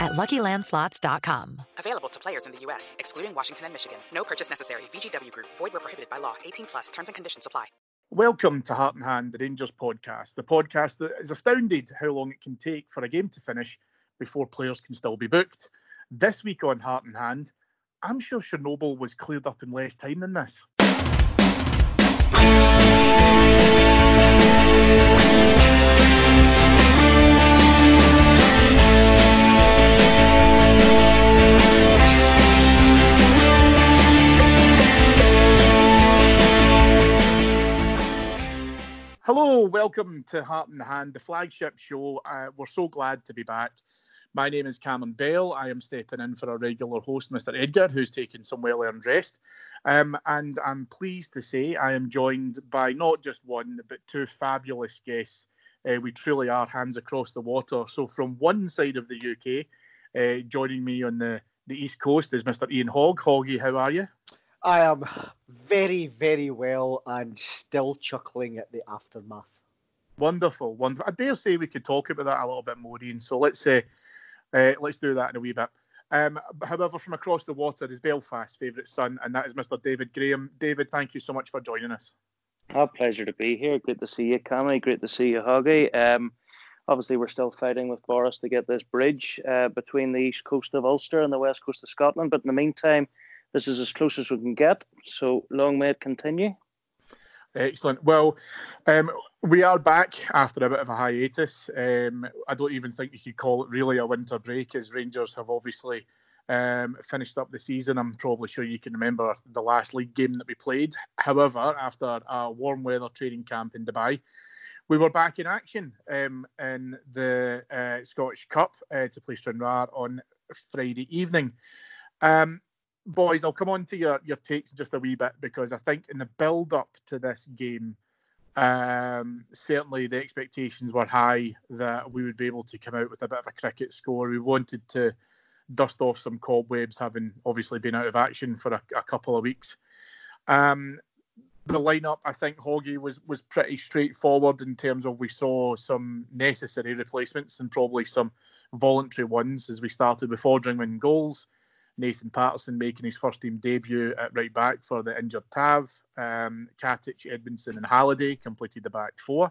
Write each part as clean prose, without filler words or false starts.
at LuckyLandSlots.com. Available to players in the U.S., excluding Washington and Michigan. No purchase necessary. VGW Group. Void where prohibited by law. 18+. Terms and conditions apply. Welcome to Heart in Hand, the Rangers podcast, the podcast that is astounded how long it can take for a game to finish before players can still be booked. This week on Heart in Hand, I'm sure Chernobyl was cleared up in less time than this. Hello, welcome to Heart in Hand, the flagship show. We're so glad to be back. My name is Cameron Bell. I am stepping in for our regular host, Mr. Edgar, who's taken some well-earned rest. And I'm pleased to say I am joined by not just one, but two fabulous guests. We truly are hands across the water. So from one side of the UK, joining me on the East Coast is Mr. Ian Hogg. Hoggy, how are you? I am very, very well and still chuckling at the aftermath. Wonderful, wonderful. I dare say we could talk about that a little bit more, Ian, so let's do that in a wee bit. However, from across the water is Belfast's favourite son, and that is Mr. David Graham. David, thank you so much for joining us. Our pleasure to be here. Good to see you, Cammy. Great to see you, Hoggy. Obviously, we're still fighting with Boris to get this bridge between the east coast of Ulster and the west coast of Scotland, but in the meantime, this is as close as we can get, so long may it continue. Excellent. Well, we are back after a bit of a hiatus. I don't even think you could call it really a winter break, as Rangers have obviously finished up the season. I'm probably sure you can remember the last league game that we played. However, after a warm weather training camp in Dubai, we were back in action in the Scottish Cup to play Stranraer on Friday evening. Boys, I'll come on to your takes just a wee bit, because I think in the build-up to this game, certainly the expectations were high that we would be able to come out with a bit of a cricket score. We wanted to dust off some cobwebs, having obviously been out of action for a couple of weeks. The lineup, I think, Hoggy, was pretty straightforward in terms of we saw some necessary replacements and probably some voluntary ones as we started with Fotheringham in goals. Nathan Patterson making his first team debut at right back for the injured Tav. Katic, Edmondson and Halliday completed the back four.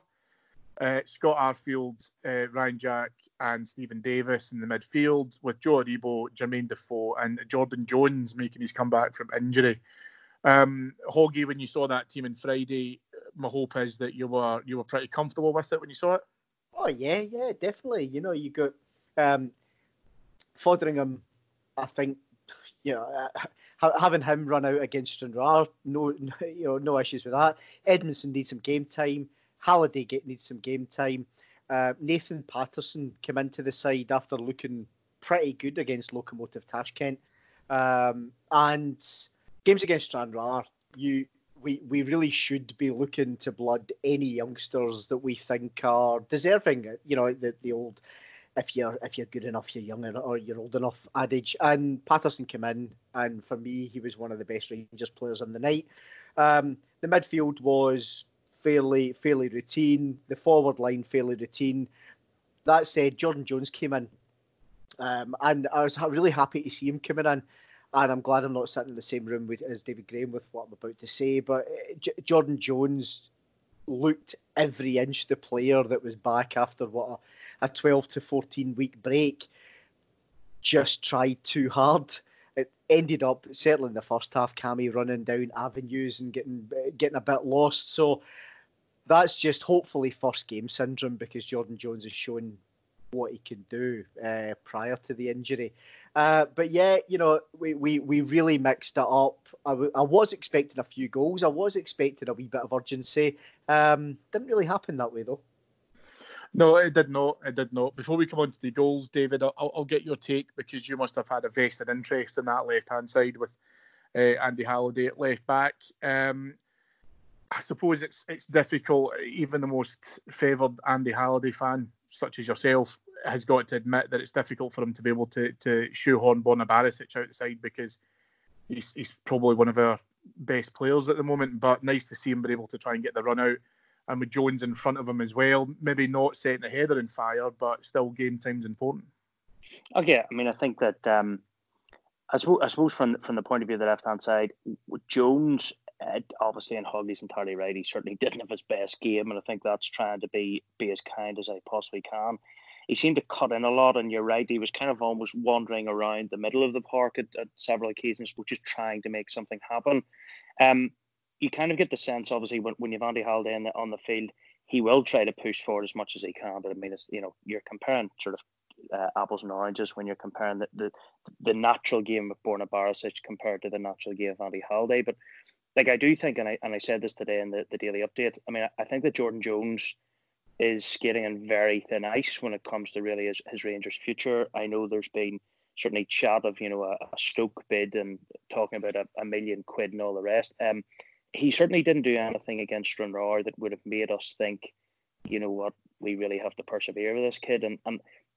Scott Arfield, Ryan Jack and Stephen Davis in the midfield, with Joe Aribo, Jermaine Defoe and Jordan Jones making his comeback from injury. Hoggy, when you saw that team on Friday, my hope is that you were pretty comfortable with it when you saw it? Oh, yeah, definitely. You know, you got Fotheringham, I think, you know, having him run out against Stranraer, no issues with that. Edmondson needs some game time. Halliday needs some game time. Nathan Patterson came into the side after looking pretty good against Lokomotiv Tashkent. And games against Stranraer, we really should be looking to blood any youngsters that we think are deserving. You know, the old, if you're good enough, you're young or you're old enough adage. And Patterson came in, and for me, he was one of the best Rangers players on the night. The midfield was fairly routine. The forward line fairly routine. That said, Jordan Jones came in, and I was really happy to see him coming in. And I'm glad I'm not sitting in the same room as David Graham with what I'm about to say. But Jordan Jones looked every inch the player that was back after what a 12 to 14 week break. Just tried too hard. It ended up, certainly in the first half, Cammy running down avenues and getting a bit lost. So that's just hopefully first game syndrome, because Jordan Jones has shown what he can do prior to the injury. But yeah, you know, we really mixed it up. I was expecting a few goals. I was expecting a wee bit of urgency. Didn't really happen that way, though. No, it did not. It did not. Before we come on to the goals, David, I'll get your take, because you must have had a vested interest in that left-hand side with Andy Halliday at left-back. I suppose it's difficult. Even the most favoured Andy Halliday fan, such as yourself, has got to admit that it's difficult for him to be able to shoehorn Borna Barisic out the side, because he's probably one of our best players at the moment. But nice to see him be able to try and get the run out. And with Jones in front of him as well, maybe not setting the header in fire, but still game time's important. Okay, I mean, I think that I suppose from the point of view of the left-hand side, Jones, obviously, and Hoggy's entirely right, he certainly didn't have his best game, and I think that's trying to be as kind as I possibly can. He seemed to cut in a lot, and you're right, he was kind of almost wandering around the middle of the park at several occasions, which is trying to make something happen. You kind of get the sense, obviously, when you have Andy Halliday on the field, he will try to push forward as much as he can. But I mean, it's, you know, you're comparing sort of apples and oranges when you're comparing the natural game of Borna Barisic compared to the natural game of Andy Halliday. But like, I do think, and I said this today in the daily update, I mean, I think that Jordan Jones is skating in very thin ice when it comes to really his Rangers' future. I know there's been certainly chat of, you know, a Stoke bid and talking about a £1 million and all the rest. He certainly didn't do anything against Stranraer that would have made us think, you know what, we really have to persevere with this kid. And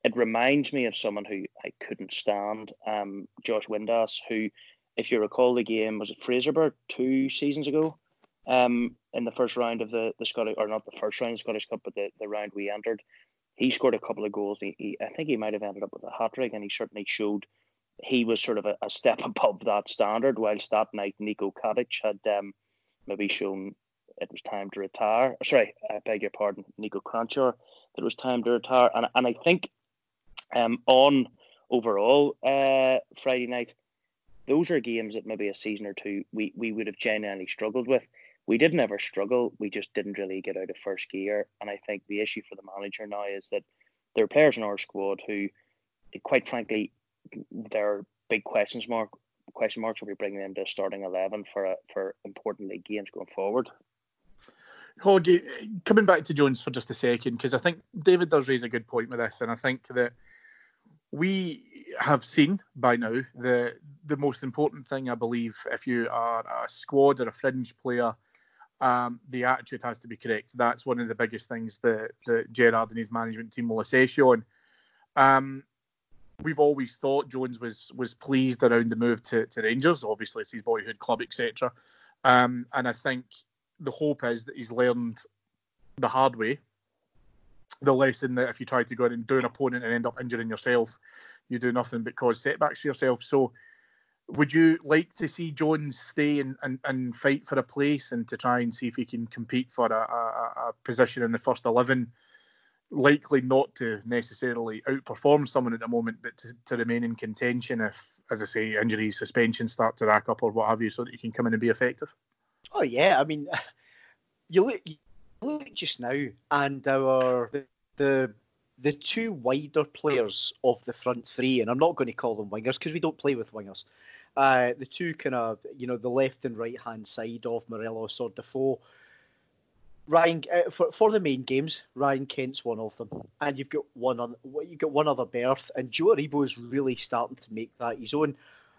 it reminds me of someone who I couldn't stand, Josh Windass, who, if you recall the game, was it Fraserburgh 2 seasons ago? In the first round of the Scottish, or not the first round of the Scottish Cup, but the round we entered, he scored a couple of goals. He I think he might have ended up with a hat-trick, and he certainly showed he was sort of a step above that standard, whilst that night Niko Kadic had... maybe shown it was time to retire. Sorry, I beg your pardon, Niko Kranjčar, that it was time to retire. And I think on overall Friday night, those are games that maybe a season or two we would have genuinely struggled with. We didn't ever struggle. We just didn't really get out of first gear. And I think the issue for the manager now is that there are players in our squad who, quite frankly, there are big question marks will be bringing them to starting 11 for important league games going forward. Hoggy, coming back to Jones for just a second, because I think David does raise a good point with this, and I think that we have seen by now the most important thing, I believe, if you are a squad or a fringe player, the attitude has to be correct. That's one of the biggest things that Gerrard and his management team will assess you on. We've always thought Jones was pleased around the move to Rangers. Obviously, it's his boyhood club, etc. And I think the hope is that he's learned the hard way the lesson that if you try to go in and do an opponent and end up injuring yourself, you do nothing but cause setbacks for yourself. So would you like to see Jones stay and fight for a place and to try and see if he can compete for a position in the first 11? Likely not to necessarily outperform someone at the moment, but to remain in contention if, as I say, injuries, suspensions start to rack up or what have you, so that you can come in and be effective? Oh, yeah. I mean, you look just now, and the two wider players of the front three, and I'm not going to call them wingers because we don't play with wingers, the two kind of, you know, the left and right-hand side of Morelos or Defoe, Ryan for the main games, Ryan Kent's one of them, and you've got one other berth, and Joe Aribo is really starting to make that his own.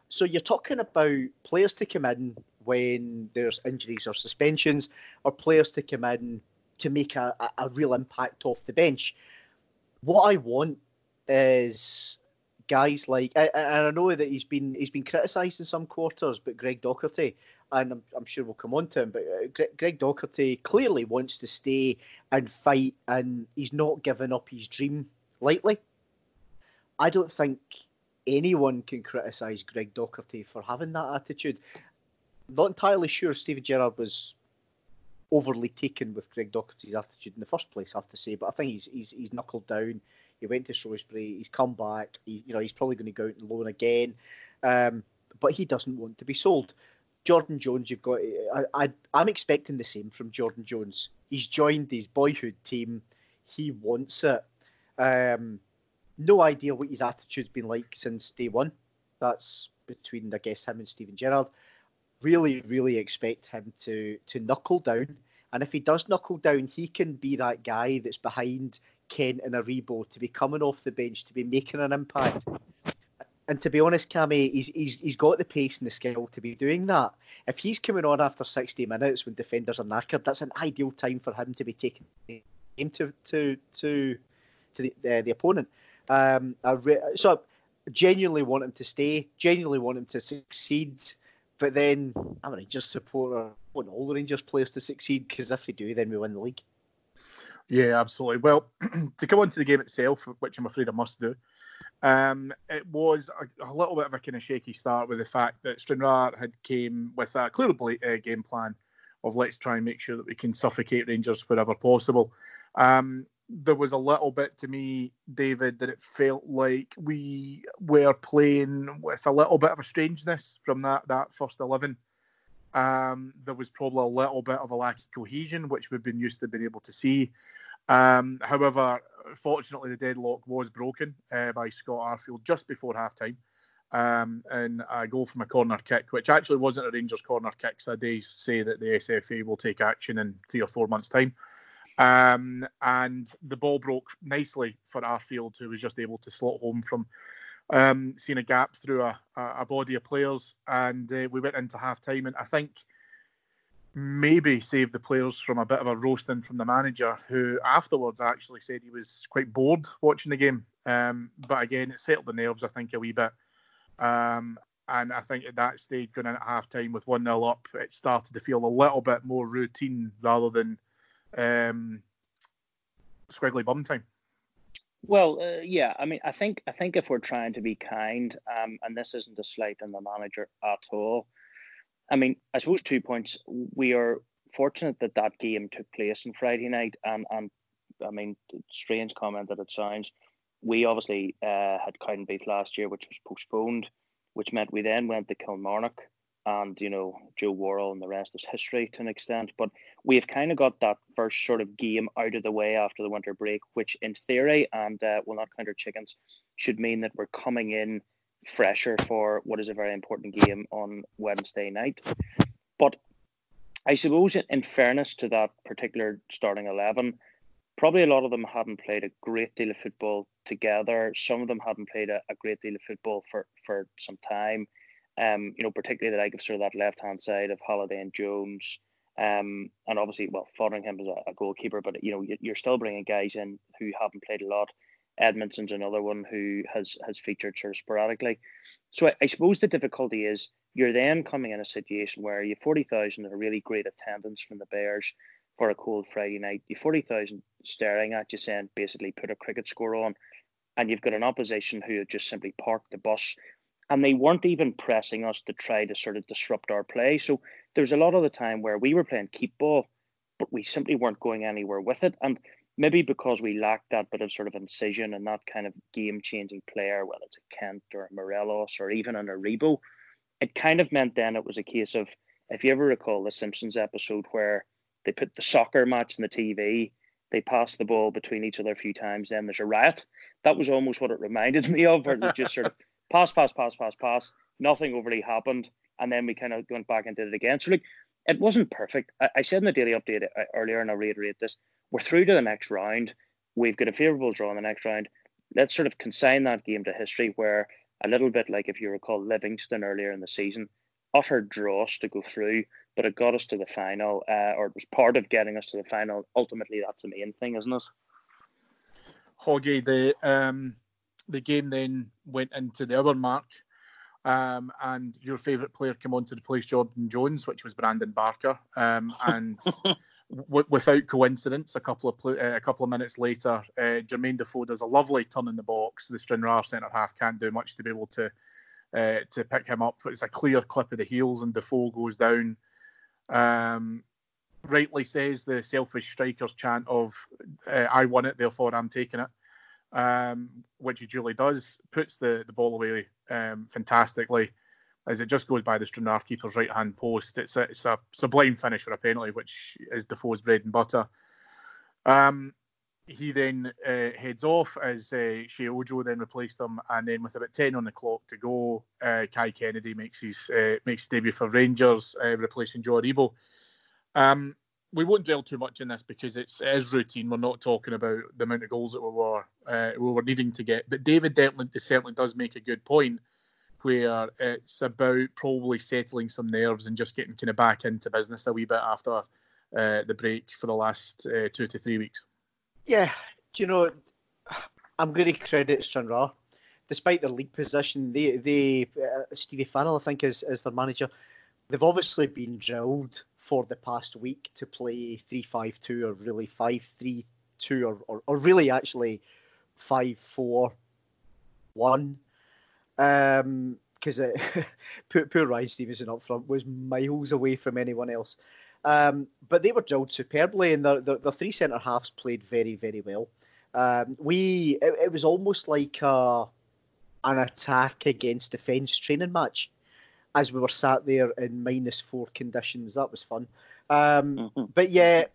So you're talking about players to come in when there's injuries or suspensions, or players to come in to make a real impact off the bench. What I want is guys like, and I know that he's been criticised in some quarters, but Greg Docherty, and I'm sure we'll come on to him, but Greg Docherty clearly wants to stay and fight, and he's not giving up his dream lightly. I don't think anyone can criticise Greg Docherty for having that attitude. Not entirely sure Stephen Gerrard was overly taken with Greg Docherty's attitude in the first place, I have to say, but I think he's knuckled down. He went to Shrewsbury, he's come back, he's probably going to go out and loan again, but he doesn't want to be sold. Jordan Jones, you've got... I'm expecting the same from Jordan Jones. He's joined his boyhood team. He wants it. No idea what his attitude's been like since day one. That's between, I guess, him and Stephen Gerrard. Really, really expect him to knuckle down. And if he does knuckle down, he can be that guy that's behind Kent and Aribo to be coming off the bench, to be making an impact. And to be honest, Cammy, he's got the pace and the skill to be doing that. If he's coming on after 60 minutes when defenders are knackered, that's an ideal time for him to be taking the game to the opponent. So I genuinely want him to stay, genuinely want him to succeed. But then, I'm a Rangers supporter. I want all the Rangers players to succeed, because if they do, then we win the league. Yeah, absolutely. Well, to come on to the game itself, which I'm afraid I must do, it was a little bit of a kind of shaky start, with the fact that Stranraer had came with a clear game plan of let's try and make sure that we can suffocate Rangers wherever possible. There was a little bit, to me, David, that it felt like we were playing with a little bit of a strangeness from that first 11. There was probably a little bit of a lack of cohesion, which we've been used to being able to see. However, fortunately, the deadlock was broken by Scott Arfield just before halftime, and a goal from a corner kick, which actually wasn't a Rangers corner kick. So they say that the SFA will take action in 3 or 4 months' time. And the ball broke nicely for Arfield, who was just able to slot home from seeing a gap through a body of players. And we went into halftime, and I think maybe saved the players from a bit of a roasting from the manager, who afterwards actually said he was quite bored watching the game. But again, it settled the nerves, I think, a wee bit. And I think at that stage, going in at halftime with 1-0 up, it started to feel a little bit more routine rather than squiggly bum time. Well, yeah, I mean, I think if we're trying to be kind, and this isn't a slight on the manager at all, I mean, I suppose 2 points. We are fortunate that that game took place on Friday night, and I mean, strange comment that it sounds. We obviously had Cowden Beath last year, which was postponed, which meant we then went to Kilmarnock, and, you know, Joe Worrell and the rest is history to an extent. But we've kind of got that first sort of game out of the way after the winter break, which in theory, and will not count our chickens, should mean that we're coming in fresher for what is a very important game on Wednesday night. But I suppose, in fairness to that particular starting 11, probably a lot of them hadn't played a great deal of football together. Some of them hadn't played a great deal of football for some time. Particularly the like of sort of that left-hand side of Halliday and Jones. And obviously, well, Fotheringham is a goalkeeper, but, you know, you're still bringing guys in who haven't played a lot. Edmondson's another one who has featured sort of sporadically. So I suppose the difficulty is you're then coming in a situation where you have 40,000 in a really great attendance from the Bears for a cold Friday night. You have 40,000 staring at you saying, basically, put a cricket score on. And you've got an opposition who have just simply parked the bus. And they weren't even pressing us to try to sort of disrupt our play. So there's a lot of the time where we were playing keep ball, but we simply weren't going anywhere with it. And maybe because we lacked that bit of sort of incision and that kind of game-changing player, whether it's a Kent or a Morelos or even an Aribo, it kind of meant then it was a case of, if you ever recall the Simpsons episode where they put the soccer match on the TV, they pass the ball between each other a few times, then there's a riot. That was almost what it reminded me of, where they just sort of pass, nothing overly happened, and then we kind of went back and did it again. So, like, it wasn't perfect. I said in the daily update earlier, and I'll reiterate this, we're through to the next round. We've got a favourable draw in the next round. Let's sort of consign that game to history, where a little bit like, if you recall, Livingston earlier in the season, utter dross to go through, but it got us to the final, or it was part of getting us to the final. Ultimately, that's the main thing, isn't it? Hoggy, the game then went into the hour mark, And your favourite player came on to replace Jordan Jones, which was Brandon Barker. And without coincidence, a couple of minutes later, Jermaine Defoe does a lovely turn in the box. The Stranraer centre half can't do much to be able to pick him up. It's a clear clip of the heels, and Defoe goes down. Rightly says the selfish strikers chant of "I won it, therefore I'm taking it," which he duly does. Puts the ball away fantastically, as it just goes by the Stranraer keeper's right hand post. It's a sublime finish for a penalty, which is Defoe's bread and butter. He then heads off as Sheyi Ojo then replaced him, and then with about 10 on the clock to go, Kai Kennedy makes his debut for Rangers, replacing Joe Aribo. We won't dwell too much on this because it is routine. We're not talking about the amount of goals that we were needing to get. But David certainly does make a good point where it's about probably settling some nerves and just getting kind of back into business a wee bit after the break for the last 2 to 3 weeks. Yeah, do you know, I'm going to credit Stranraer. Despite their league position, they Stevie Farrell, I think, is their manager. They've obviously been drilled for the past week to play 3-5-2 or really 5-3-2 or really actually 5-4-1. Because poor Ryan Stevenson up front was miles away from anyone else. But they were drilled superbly, and their three centre halves played very, very well. It was almost like an attack against defence training match, as we were sat there in -4 conditions. That was fun. But yeah,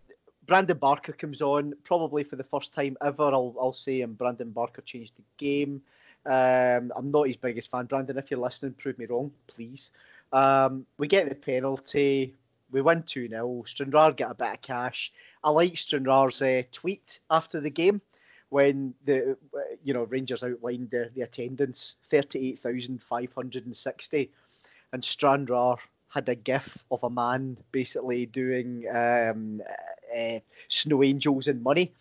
Brandon Barker comes on, probably for the first time ever, I'll say, and Brandon Barker changed the game. I'm not his biggest fan. Brandon, if you're listening, prove me wrong, please. We get the penalty. We win 2-0. Stranraer get a bit of cash. I like Stranraer's tweet after the game when the Rangers outlined the attendance, 38,560. And Stranraer had a gif of a man basically doing snow angels and money.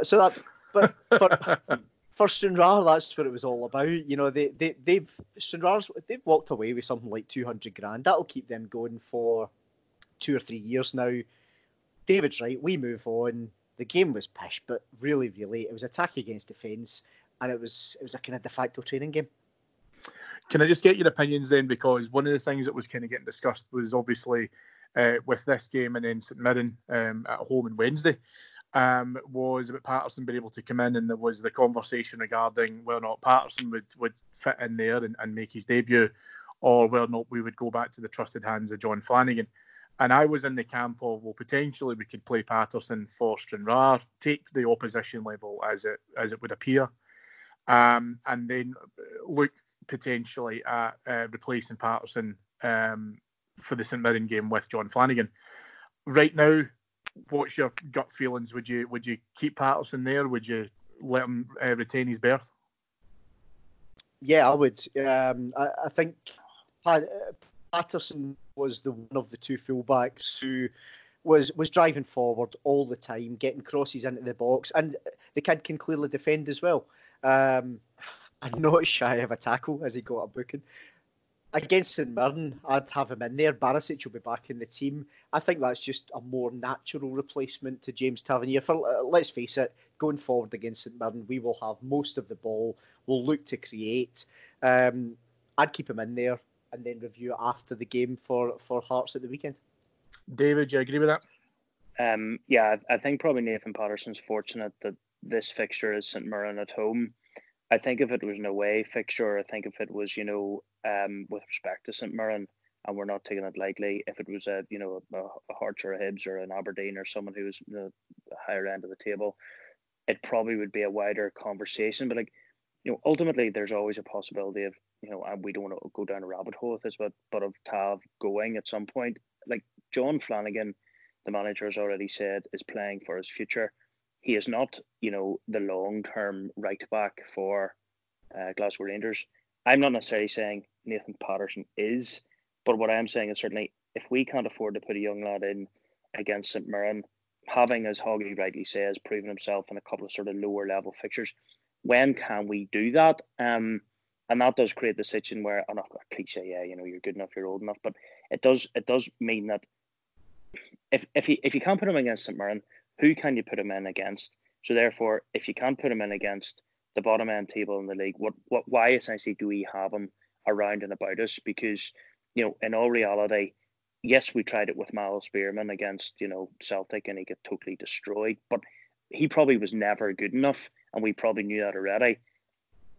For Stranraer, that's what it was all about. You know, they've walked away with something like $200,000. That'll keep them going for 2 or 3 years now. David's right. We move on. The game was pish, but really, really, it was attack against defence, and it was a kind of de facto training game. Can I just get your opinions then? Because one of the things that was kind of getting discussed was obviously with this game and then St Mirren at home on Wednesday was about Patterson being able to come in, and there was the conversation regarding whether or not Patterson would fit in there and make his debut, or whether or not we would go back to the trusted hands of Jon Flanagan. And I was in the camp of, well, potentially we could play Patterson for Stranraer, take the opposition level as it would appear, and then look potentially at replacing Patterson for the St Mirren game with Jon Flanagan. Right now, what's your gut feelings? Would you keep Patterson there? Would you let him retain his berth? Yeah, I would. I think Patterson was the one of the two fullbacks who was driving forward all the time, getting crosses into the box, and the kid can clearly defend as well. I'm not shy of a tackle as he got a booking. Against St Mirren, I'd have him in there. Barisic will be back in the team. I think that's just a more natural replacement to James Tavernier. For, let's face it, going forward against St Mirren, we will have most of the ball. We'll look to create. I'd keep him in there and then review it after the game for Hearts at the weekend. David, do you agree with that? Yeah, I think probably Nathan Patterson's fortunate that this fixture is St Mirren at home. I think if it was an away fixture, I think if it was, with respect to St Mirren, and we're not taking it lightly, if it was a Hearts or a Hibs or an Aberdeen or someone who's the higher end of the table, it probably would be a wider conversation. But ultimately, there's always a possibility of and we don't want to go down a rabbit hole with this, but of Tav going at some point. Like Jon Flanagan, the manager has already said, is playing for his future. He is not, the long-term right-back for Glasgow Rangers. I'm not necessarily saying Nathan Patterson is, but what I am saying is certainly if we can't afford to put a young lad in against St Mirren, having, as Hoggy rightly says, proven himself in a couple of sort of lower-level fixtures, when can we do that? And that does create the situation where, and a cliche, yeah, you know, you're good enough, you're old enough, but it does mean that if you can't put him against St Mirren, who can you put him in against? So therefore, if you can't put him in against the bottom end table in the league, why essentially do we have him around and about us? Because, you know, in all reality, yes, we tried it with Miles Spearman against, you know, Celtic, and he got totally destroyed, but he probably was never good enough, and we probably knew that already.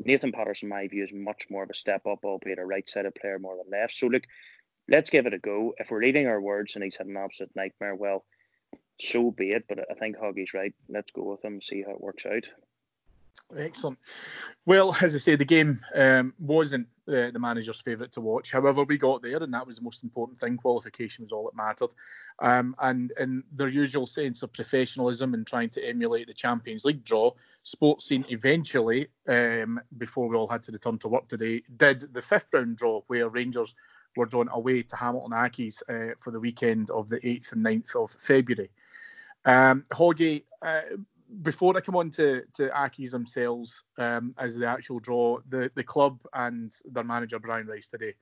Nathan Patterson, in my view, is much more of a step up, albeit a right-sided player more than left. So, look, let's give it a go. If we're eating our words and he's had an absolute nightmare, well, so be it. But I think Hoggy's right. Let's go with him, see how it works out. Excellent. Well, as I say, the game wasn't the manager's favourite to watch. However, we got there, and that was the most important thing. Qualification was all that mattered. And in their usual sense of professionalism and trying to emulate the Champions League draw, Sports Scene eventually, before we all had to return to work today, did the fifth round draw where Rangers were drawn away to Hamilton Accies for the weekend of the 8th and 9th of February. Hoggy, before I come on to Accies themselves as the actual draw, the club and their manager Brian Rice today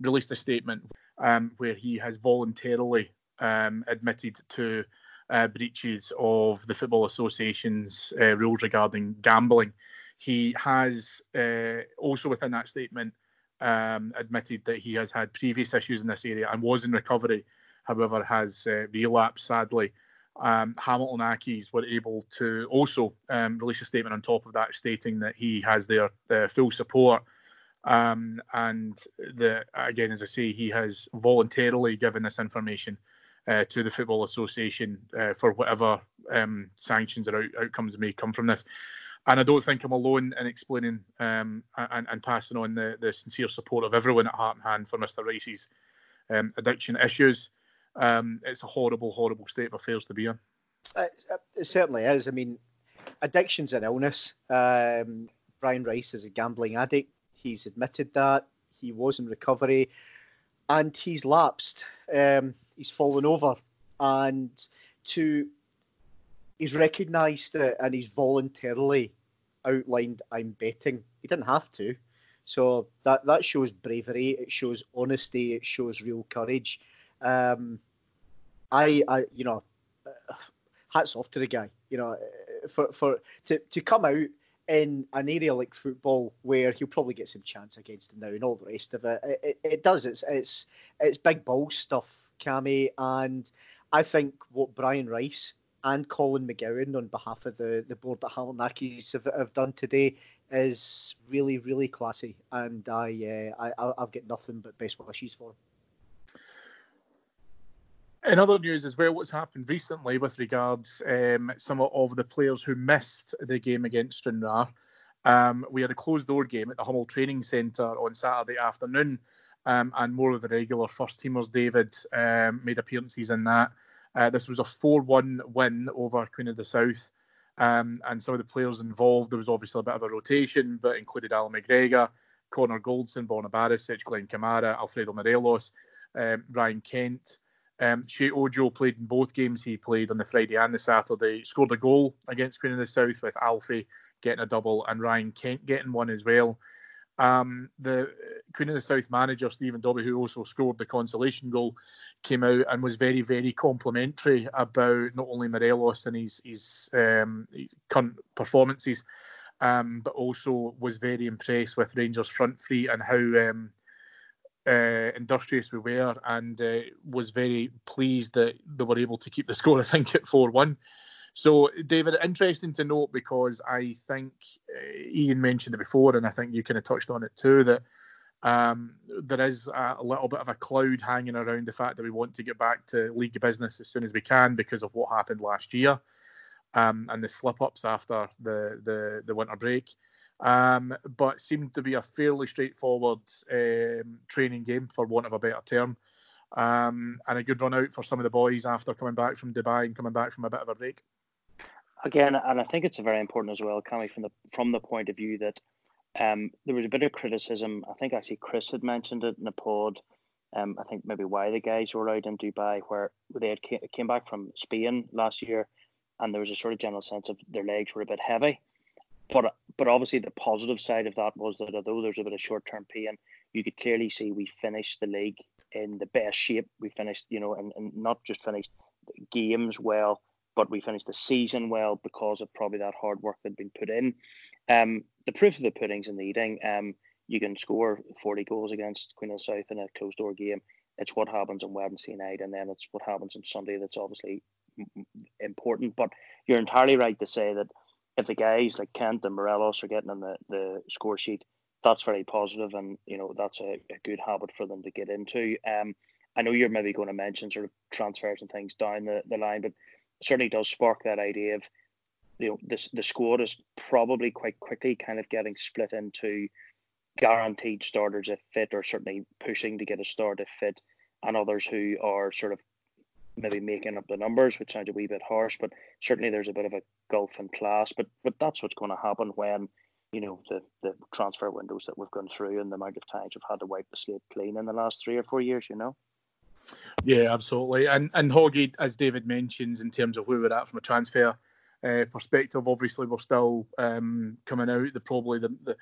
released a statement where he has voluntarily admitted to breaches of the Football Association's rules regarding gambling. He has also within that statement admitted that he has had previous issues in this area and was in recovery, however has relapsed sadly. Hamilton Accies were able to also release a statement on top of that stating that he has their full support and that, again, as I say, he has voluntarily given this information to the Football Association for whatever sanctions or outcomes may come from this. And I don't think I'm alone in explaining and passing on the sincere support of everyone at Heart in Hand for Mr Rice's addiction issues. It's a horrible, horrible state of affairs to be in. It certainly is. I mean, addiction's an illness. Brian Rice is a gambling addict. He's admitted that. He was in recovery. And he's lapsed. He's fallen over. And he's recognised it and he's voluntarily outlined, I'm betting. He didn't have to. So that shows bravery. It shows honesty. It shows real courage. You know, hats off to the guy, you know, to come out in an area like football where he'll probably get some chance against him now and all the rest of it. It does. It's big ball stuff, Cammy. And I think what Brian Rice and Colin McGowan on behalf of the board at Hamilton Accies have done today is really, really classy. And I've got nothing but best wishes for him. In other news as well, what's happened recently with regards some of the players who missed the game against Stranraer. We had a closed-door game at the Hummel Training Centre on Saturday afternoon, and more of the regular first-teamers, David, made appearances in that. This was a 4-1 win over Queen of the South, and some of the players involved, there was obviously a bit of a rotation, but included Alan McGregor, Connor Goldson, Borna Barisic, Glenn Kamara, Alfredo Morelos, Ryan Kent. Sheyi Ojo played in both games. He played on the Friday and the Saturday, scored a goal against Queen of the South with Alfie getting a double and Ryan Kent getting one as well. The Queen of the South manager, Stephen Dobby, who also scored the consolation goal, came out and was very, very complimentary about not only Morelos and his current performances, but also was very impressed with Rangers' front three and how industrious we were, and was very pleased that they were able to keep the score, I think, at 4-1. So, David, interesting to note, because I think Ian mentioned it before, and I think you kind of touched on it too, that there is a little bit of a cloud hanging around the fact that we want to get back to league business as soon as we can because of what happened last year and the slip-ups after the winter break. But seemed to be a fairly straightforward training game, for want of a better term, and a good run out for some of the boys after coming back from Dubai and coming back from a bit of a break. Again, and I think it's very important as well, Cammy, from the point of view that there was a bit of criticism. I think actually Chris had mentioned it in the pod. I think maybe why the guys were out in Dubai, where they had came back from Spain last year, and there was a sort of general sense of their legs were a bit heavy. But obviously the positive side of that was that although there's a bit of short-term pain, you could clearly see we finished the league in the best shape. We finished, you know, and not just finished games well, but we finished the season well because of probably that hard work that had been put in. The proof of the pudding's in the eating. You can score 40 goals against Queen of the South in a closed-door game. It's what happens on Wednesday night, and then it's what happens on Sunday that's obviously important. But you're entirely right to say that if the guys like Kent and Morelos are getting on the score sheet, that's very positive, and you know that's a good habit for them to get into. I know you're maybe going to mention sort of transfers and things down the line, but it certainly does spark that idea of, you know, this the squad is probably quite quickly kind of getting split into guaranteed starters if fit, or certainly pushing to get a start if fit, and others who are sort of maybe making up the numbers, which sounds a wee bit harsh, but certainly there's a bit of a gulf in class. But that's what's going to happen when, you know, the transfer windows that we've gone through and the amount of times we've had to wipe the slate clean in the last 3 or 4 years, you know? Yeah, absolutely. And Hoggy, as David mentions, in terms of where we're at from a transfer perspective, obviously we're still coming out the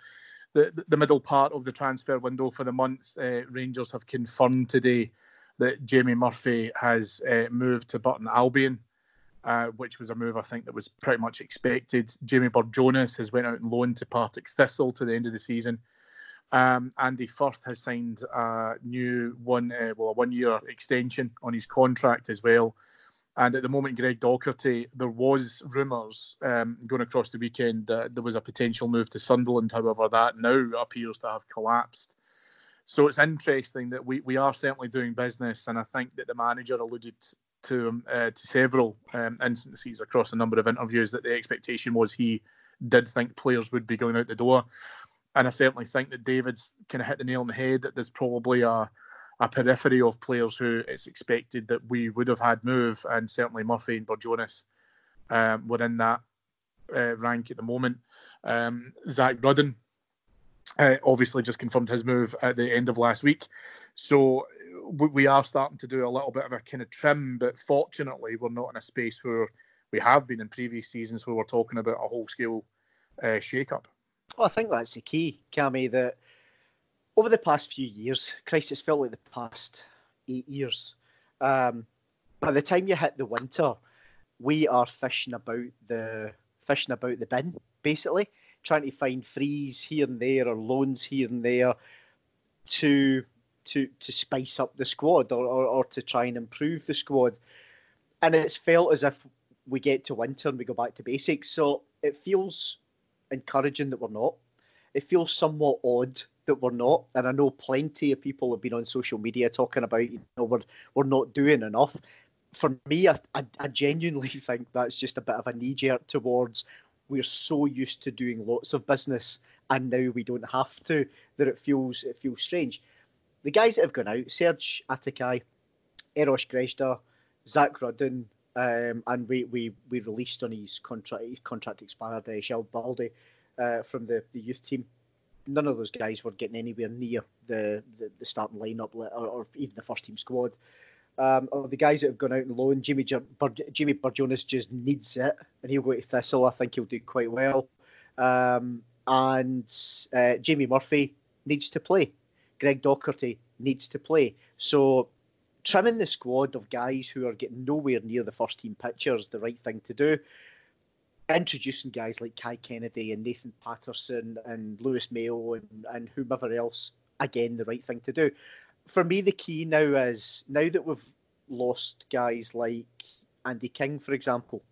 middle part of the transfer window for the month. Rangers have confirmed today that Jamie Murphy has moved to Burton Albion, which was a move I think that was pretty much expected. Jamie Burd-Jonas has went out on loan to Partick Thistle to the end of the season. Andy Firth has signed a new one-year extension on his contract as well. And at the moment, Greg Docherty, there was rumours going across the weekend that there was a potential move to Sunderland. However, that now appears to have collapsed. So it's interesting that we are certainly doing business, and I think that the manager alluded to several instances across a number of interviews that the expectation was he did think players would be going out the door. And I certainly think that David's kind of hit the nail on the head that there's probably a periphery of players who it's expected that we would have had move, and certainly Murphy and Burd-Jonas were in that rank at the moment. Zach Rudden obviously just confirmed his move at the end of last week. So we are starting to do a little bit of a kind of trim, but fortunately we're not in a space where we have been in previous seasons where we're talking about a whole-scale shake-up. Well, I think that's the key, Cammy, that over the past few years, Christ, it's felt like the past 8 years. By the time you hit the winter, we are fishing about the bin, basically, trying to find frees here and there or loans here and there to spice up the squad or to try and improve the squad. And it's felt as if we get to winter and we go back to basics. So it feels encouraging that we're not. It feels somewhat odd that we're not. And I know plenty of people have been on social media talking about, you know, we're not doing enough. For me, I genuinely think that's just a bit of a knee-jerk towards we're so used to doing lots of business and now we don't have to, that it feels strange. The guys that have gone out, Serge Atakai, Eros Grejda, Zach Rudden, and we released on his contract expired, Shel Baldi from the youth team. None of those guys were getting anywhere near the starting lineup or even the first team squad. Or the guys that have gone out on loan, Jamie Burd-Jonas just needs it, and he'll go to Thistle. I think he'll do quite well. And Jamie Murphy needs to play. Greg Docherty needs to play. So trimming the squad of guys who are getting nowhere near the first team picture is the right thing to do. Introducing guys like Kai Kennedy and Nathan Patterson and Lewis Mayo and whomever else, again, the right thing to do. For me, the key now is, now that we've lost guys like Andy King, for example,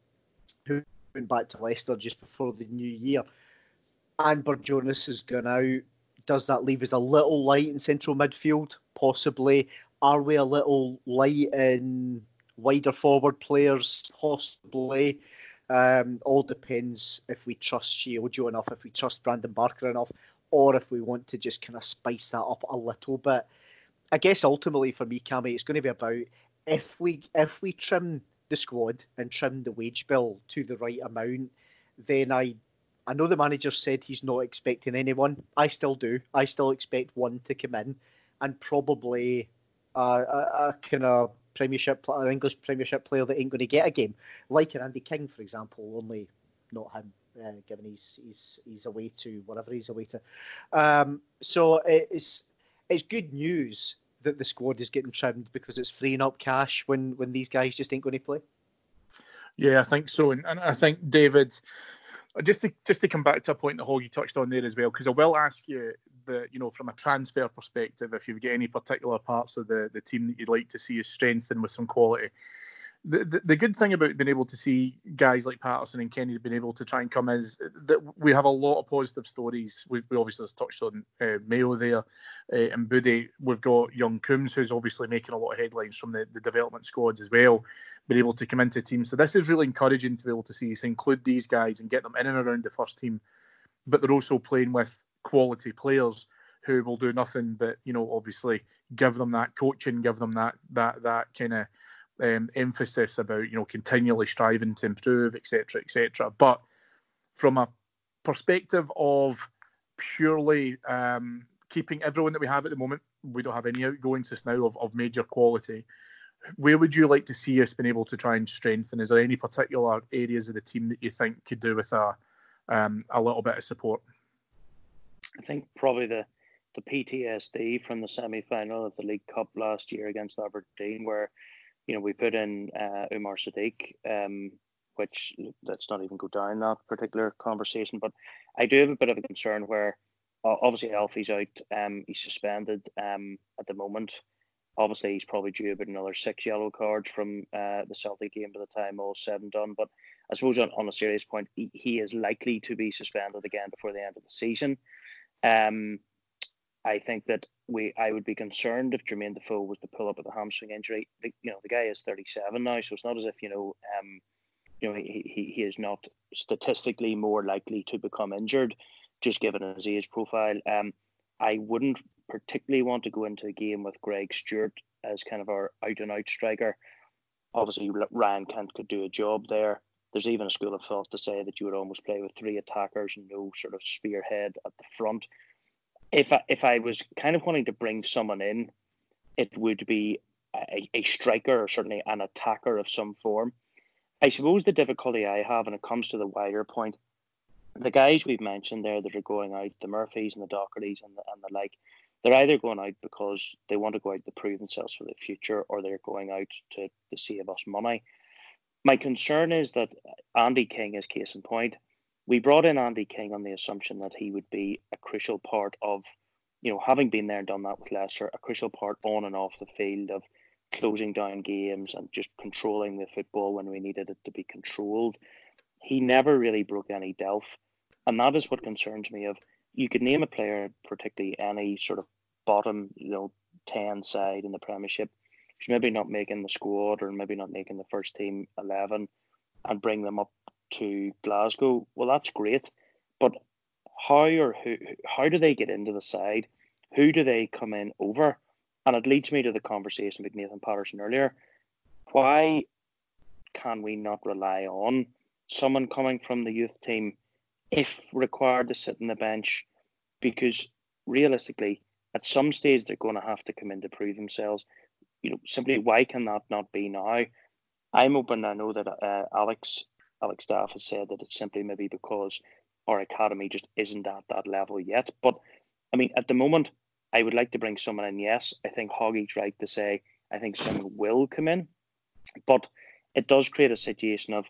who went back to Leicester just before the new year, and Burd-Jonas has gone out, does that leave us a little light in central midfield? Possibly. Are we a little light in wider forward players? Possibly. All depends if we trust Sheyi Ojo enough, if we trust Brandon Barker enough, or if we want to just kind of spice that up a little bit. I guess ultimately for me, Cammy, it's going to be about if we trim the squad and trim the wage bill to the right amount, then I know the manager said he's not expecting anyone. I still do. I still expect one to come in and probably a kind of Premiership, an English Premiership player that ain't going to get a game, like an Andy King, for example, only not him, given he's away to whatever he's away to. So it's good news that the squad is getting trimmed, because it's freeing up cash when these guys just ain't going to play. Yeah, I think so, and I think David. Just to come back to a point that Hogg you touched on there as well, because I will ask you that, you know, from a transfer perspective, if you've got any particular parts of the team that you'd like to see is strengthened with some quality. The good thing about being able to see guys like Patterson and Kennedy being able to try and come is that we have a lot of positive stories. We obviously touched on Mayo there and Budi. We've got young Coombs, who's obviously making a lot of headlines from the development squads as well, being able to come into teams. So this is really encouraging to be able to see us include these guys and get them in and around the first team. But they're also playing with quality players who will do nothing but, you know, obviously give them that coaching, give them that kind of emphasis about, you know, continually striving to improve, etc, etc. But from a perspective of purely keeping everyone that we have at the moment, we don't have any outgoings just now of major quality. Where would you like to see us being able to try and strengthen? Is there any particular areas of the team that you think could do with a little bit of support? I think probably the PTSD from the semi-final of the League Cup last year against Aberdeen, where, you know, we put in Umar Sadiq, which let's not even go down that particular conversation. But I do have a bit of a concern where obviously Alfie's out. He's suspended at the moment. Obviously, he's probably due about another 6 yellow cards from the Celtic game by the time all said and done. But I suppose on a serious point, he is likely to be suspended again before the end of the season. I think that I would be concerned if Jermaine Defoe was to pull up with a hamstring injury. The guy is 37 now, so it's not as if, he is not statistically more likely to become injured, just given his age profile. I wouldn't particularly want to go into a game with Greg Stewart as kind of our out-and-out striker. Obviously, Ryan Kent could do a job there. There's even a school of thought to say that you would almost play with 3 attackers and no sort of spearhead at the front. If I was kind of wanting to bring someone in, it would be a striker or certainly an attacker of some form. I suppose the difficulty I have when it comes to the wider point, the guys we've mentioned there that are going out, the Murphys and the Dochertys and the like, they're either going out because they want to go out to prove themselves for the future, or they're going out to save us money. My concern is that Andy King is case in point. We brought in Andy King on the assumption that he would be a crucial part of, you know, having been there and done that with Leicester, a crucial part on and off the field of closing down games and just controlling the football when we needed it to be controlled. He never really broke any delf. And that is what concerns me. Of you could name a player, particularly any sort of bottom, 10 side in the Premiership, who's maybe not making the squad or maybe not making the first team 11, and bring them up to Glasgow. Well, that's great, but how do they get into the side? Who do they come in over? And it leads me to the conversation with Nathan Patterson earlier. Why can we not rely on someone coming from the youth team if required to sit on the bench? Because realistically, at some stage, they're going to have to come in to prove themselves. Simply, why can that not be now? I'm open. I know that Alex Staff has said that it's simply maybe because our academy just isn't at that level yet. But, I mean, at the moment, I would like to bring someone in, yes. I think Hoggy's right to say, I think someone will come in. But it does create a situation of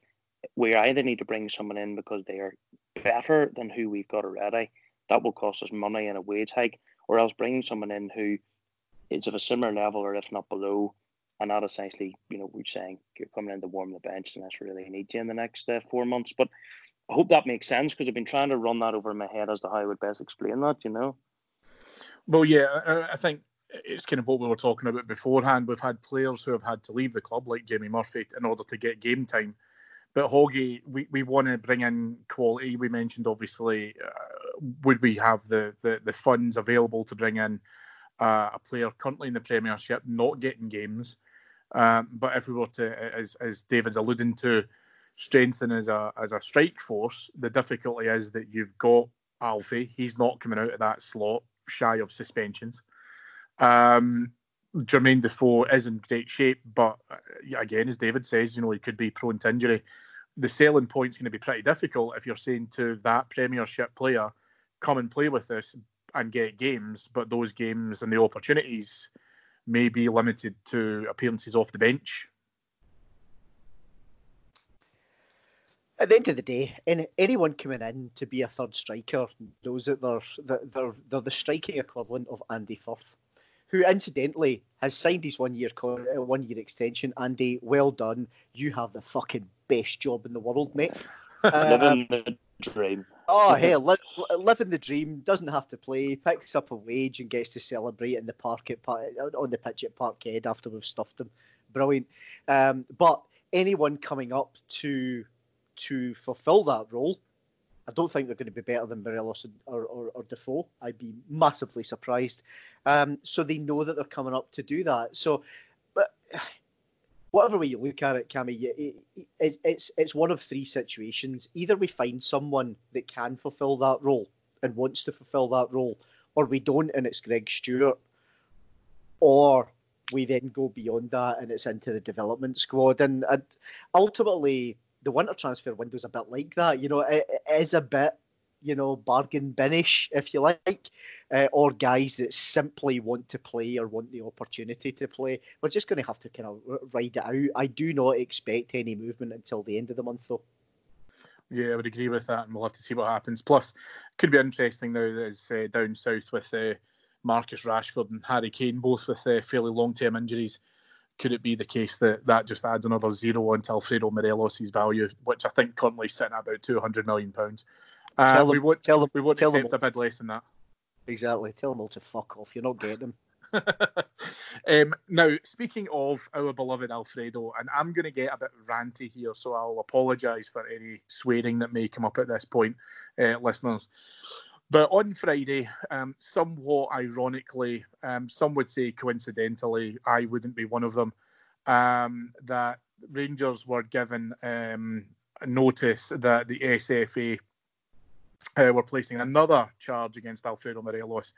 we either need to bring someone in because they are better than who we've got already. That will cost us money and a wage hike. Or else bringing someone in who is of a similar level or if not below. And that essentially, we're saying you're coming in to warm the bench and that's really need you in the next 4 months. But I hope that makes sense, because I've been trying to run that over in my head as to how I would best explain that, Well, yeah, I think it's kind of what we were talking about beforehand. We've had players who have had to leave the club, like Jamie Murphy, in order to get game time. But Hoggy, we want to bring in quality. We mentioned, obviously, would we have the funds available to bring in a player currently in the Premiership not getting games? But if we were to, as David's alluding to, strengthen as a strike force, the difficulty is that you've got Alfie. He's not coming out of that slot, shy of suspensions. Jermaine Defoe is in great shape, but again, as David says, he could be prone to injury. the selling point's going to be pretty difficult if you're saying to that Premiership player, come and play with us and get games, but those games and the opportunities may be limited to appearances off the bench. At the end of the day, anyone coming in to be a third striker knows that they're the striking equivalent of Andy Firth, who incidentally has signed his one-year extension. Andy, well done. You have the fucking best job in the world, mate. Living the dream. Oh, hey, living the dream. Doesn't have to play. Picks up a wage and gets to celebrate in the park on the pitch at Parkhead after we've stuffed him. Brilliant. But anyone coming up to fulfil that role, I don't think they're going to be better than Morelos or Defoe. I'd be massively surprised. So they know that they're coming up to do that. So, but whatever way you look at it, Cammy, it's one of three situations. Either we find someone that can fulfil that role and wants to fulfil that role, or we don't, and it's Greg Stewart, or we then go beyond that and it's into the development squad. And ultimately, the winter transfer window's a bit like that. You know, it is a bit, you know, bargain binish, if you like, or guys that simply want to play or want the opportunity to play. We're just going to have to kind of ride it out. I do not expect any movement until the end of the month, though. Yeah, I would agree with that, and we'll have to see what happens. Plus, it could be interesting now that it's down south with Marcus Rashford and Harry Kane, both with fairly long-term injuries. Could it be the case that just adds another zero onto Alfredo Morelos' value, which I think currently is sitting at about £200 million? We won't accept a bid less than that. Exactly. Tell them all to fuck off. You're not getting them. Now, speaking of our beloved Alfredo, and I'm going to get a bit ranty here, so I'll apologise for any swearing that may come up at this point, listeners. But on Friday, somewhat ironically, some would say coincidentally, I wouldn't be one of them, that Rangers were given notice that the SFA were placing another charge against Alfredo Morelos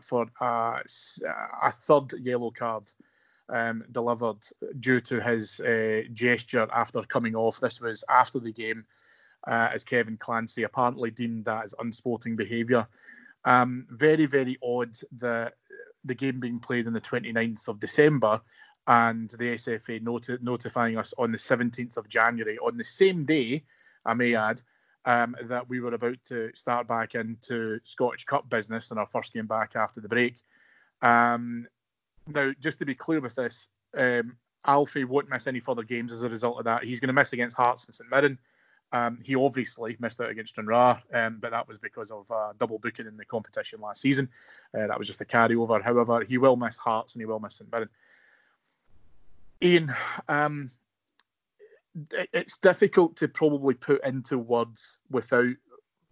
for a third yellow card delivered due to his gesture after coming off. This was after the game. As Kevin Clancy apparently deemed that as unsporting behaviour. Very, very odd that the game being played on the 29th of December and the SFA notifying us on the 17th of January, on the same day, I may add, that we were about to start back into Scottish Cup business in our first game back after the break. Now, just to be clear with this, Alfie won't miss any further games as a result of that. He's going to miss against Hearts and St Mirren. He obviously missed out against Stranraer, but that was because of double booking in the competition last season. That was just a carryover. However, he will miss Hearts and he will miss St Mirren. Ian, it's difficult to probably put into words without,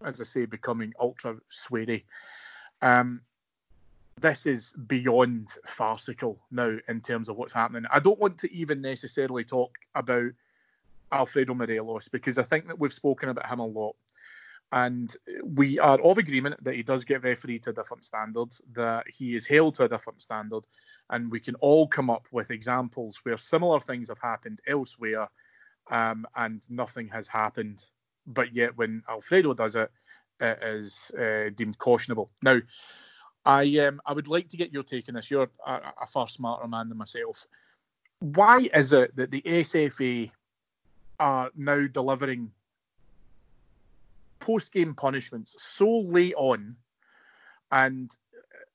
as I say, becoming ultra sweary. This is beyond farcical now in terms of what's happening. I don't want to even necessarily talk about Alfredo Morelos, because I think that we've spoken about him a lot, and we are of agreement that he does get refereed to a different standard, that he is held to a different standard, and we can all come up with examples where similar things have happened elsewhere and nothing has happened, but yet when Alfredo does it, it is deemed cautionable. Now, I would like to get your take on this. You're a far smarter man than myself. Why is it that the SFA are now delivering post-game punishments so late on, and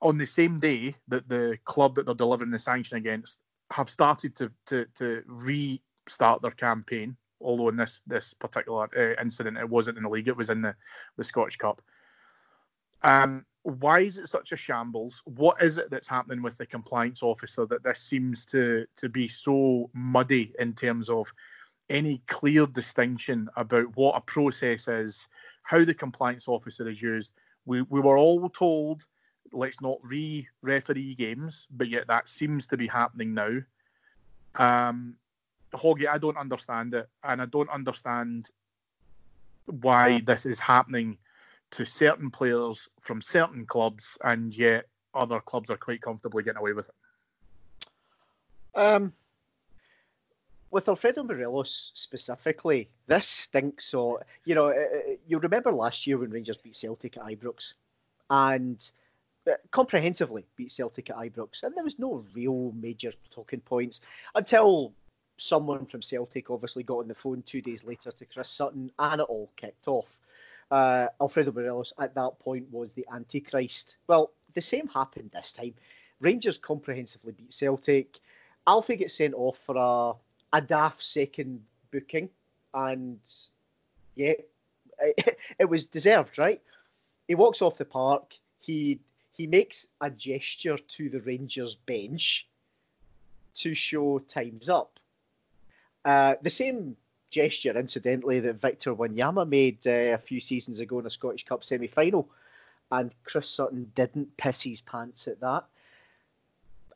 on the same day that the club that they're delivering the sanction against have started to restart their campaign, although in this particular incident it wasn't in the league, it was in the Scottish Cup. Why is it such a shambles? What is it that's happening with the compliance officer that this seems to be so muddy in terms of any clear distinction about what a process is, how the compliance officer is used? We were all told, let's not referee games, but yet that seems to be happening now. Hoggy, I don't understand it, and I don't understand why this is happening to certain players from certain clubs, and yet other clubs are quite comfortably getting away with it. with Alfredo Morelos specifically, this stinks. So, you know, you'll remember last year when Rangers beat Celtic at Ibrox and comprehensively beat Celtic at Ibrox, and there was no real major talking points until someone from Celtic obviously got on the phone 2 days later to Chris Sutton and it all kicked off. Alfredo Morelos at that point was the Antichrist. Well, the same happened this time. Rangers comprehensively beat Celtic. Alfie gets sent off for a daft second booking, and yeah, it was deserved, right? He walks off the park. He makes a gesture to the Rangers bench to show time's up. The same gesture, incidentally, that Victor Wanyama made a few seasons ago in a Scottish Cup semi-final, and Chris Sutton didn't piss his pants at that.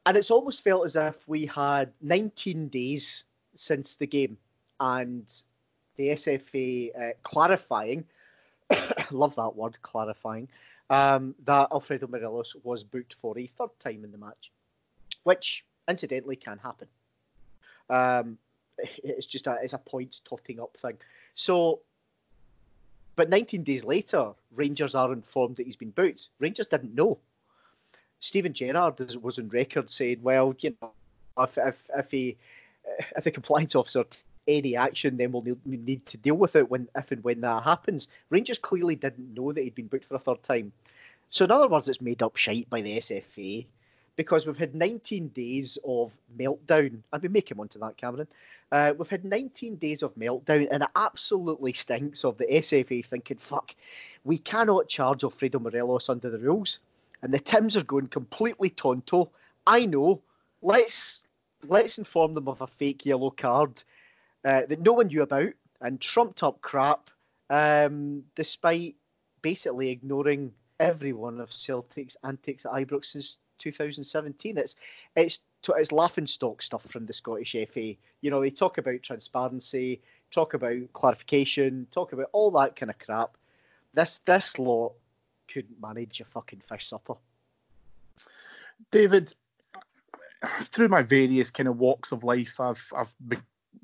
And it's almost felt as if we had 19 days since the game and the SFA clarifying, love that word, clarifying, that Alfredo Morelos was booked for a third time in the match, which incidentally can happen. It's just it's a points totting up thing. So, but 19 days later, Rangers are informed that he's been booked. Rangers didn't know. Stephen Gerrard was on record saying, well, you know, if the compliance officer takes any action, then we'll need to deal with it if and when that happens. Rangers clearly didn't know that he'd been booked for a third time. So in other words, it's made up shite by the SFA because we've had 19 days of meltdown. And we make him onto that, Cameron. We've had 19 days of meltdown, and it absolutely stinks of the SFA thinking, fuck, we cannot charge Alfredo Morelos under the rules. And the Tims are going completely tonto. I know. Let's inform them of a fake yellow card that no one knew about and trumped up crap, despite basically ignoring every one of Celtic's antics at Ibrox since 2017. It's laughingstock stuff from the Scottish FA. You know, they talk about transparency, talk about clarification, talk about all that kind of crap. This lot couldn't manage a fucking fish supper. David, through my various kind of walks of life, I've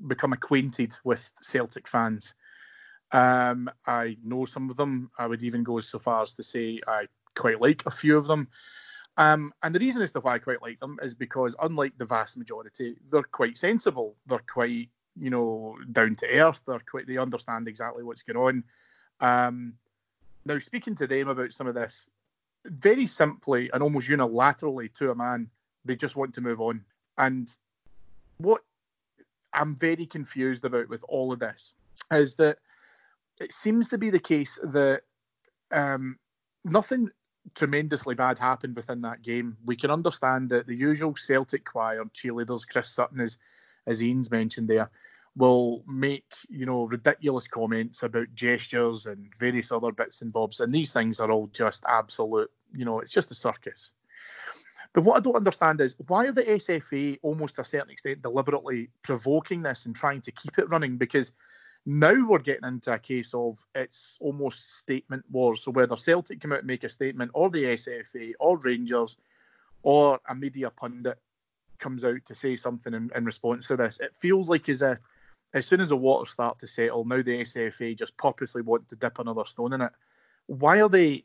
become acquainted with Celtic fans. I know some of them. I would even go so far as to say I quite like a few of them. And the reason as to why I quite like them is because, unlike the vast majority, they're quite sensible. They're quite, you know, down to earth. They understand exactly what's going on. Now, speaking to them about some of this, very simply and almost unilaterally to a man, they just want to move on. And what I'm very confused about with all of this is that it seems to be the case that nothing tremendously bad happened within that game. We can understand that the usual Celtic choir, cheerleaders, Chris Sutton, as Ian's mentioned there, will make, you know, ridiculous comments about gestures and various other bits and bobs. And these things are all just absolute, you know, it's just a circus. But what I don't understand is why are the SFA, almost to a certain extent, deliberately provoking this and trying to keep it running? Because now we're getting into a case of it's almost statement wars. So whether Celtic come out and make a statement, or the SFA, or Rangers, or a media pundit comes out to say something in response to this, it feels like as if as soon as the waters start to settle, now the SFA just purposely want to dip another stone in it. Why are they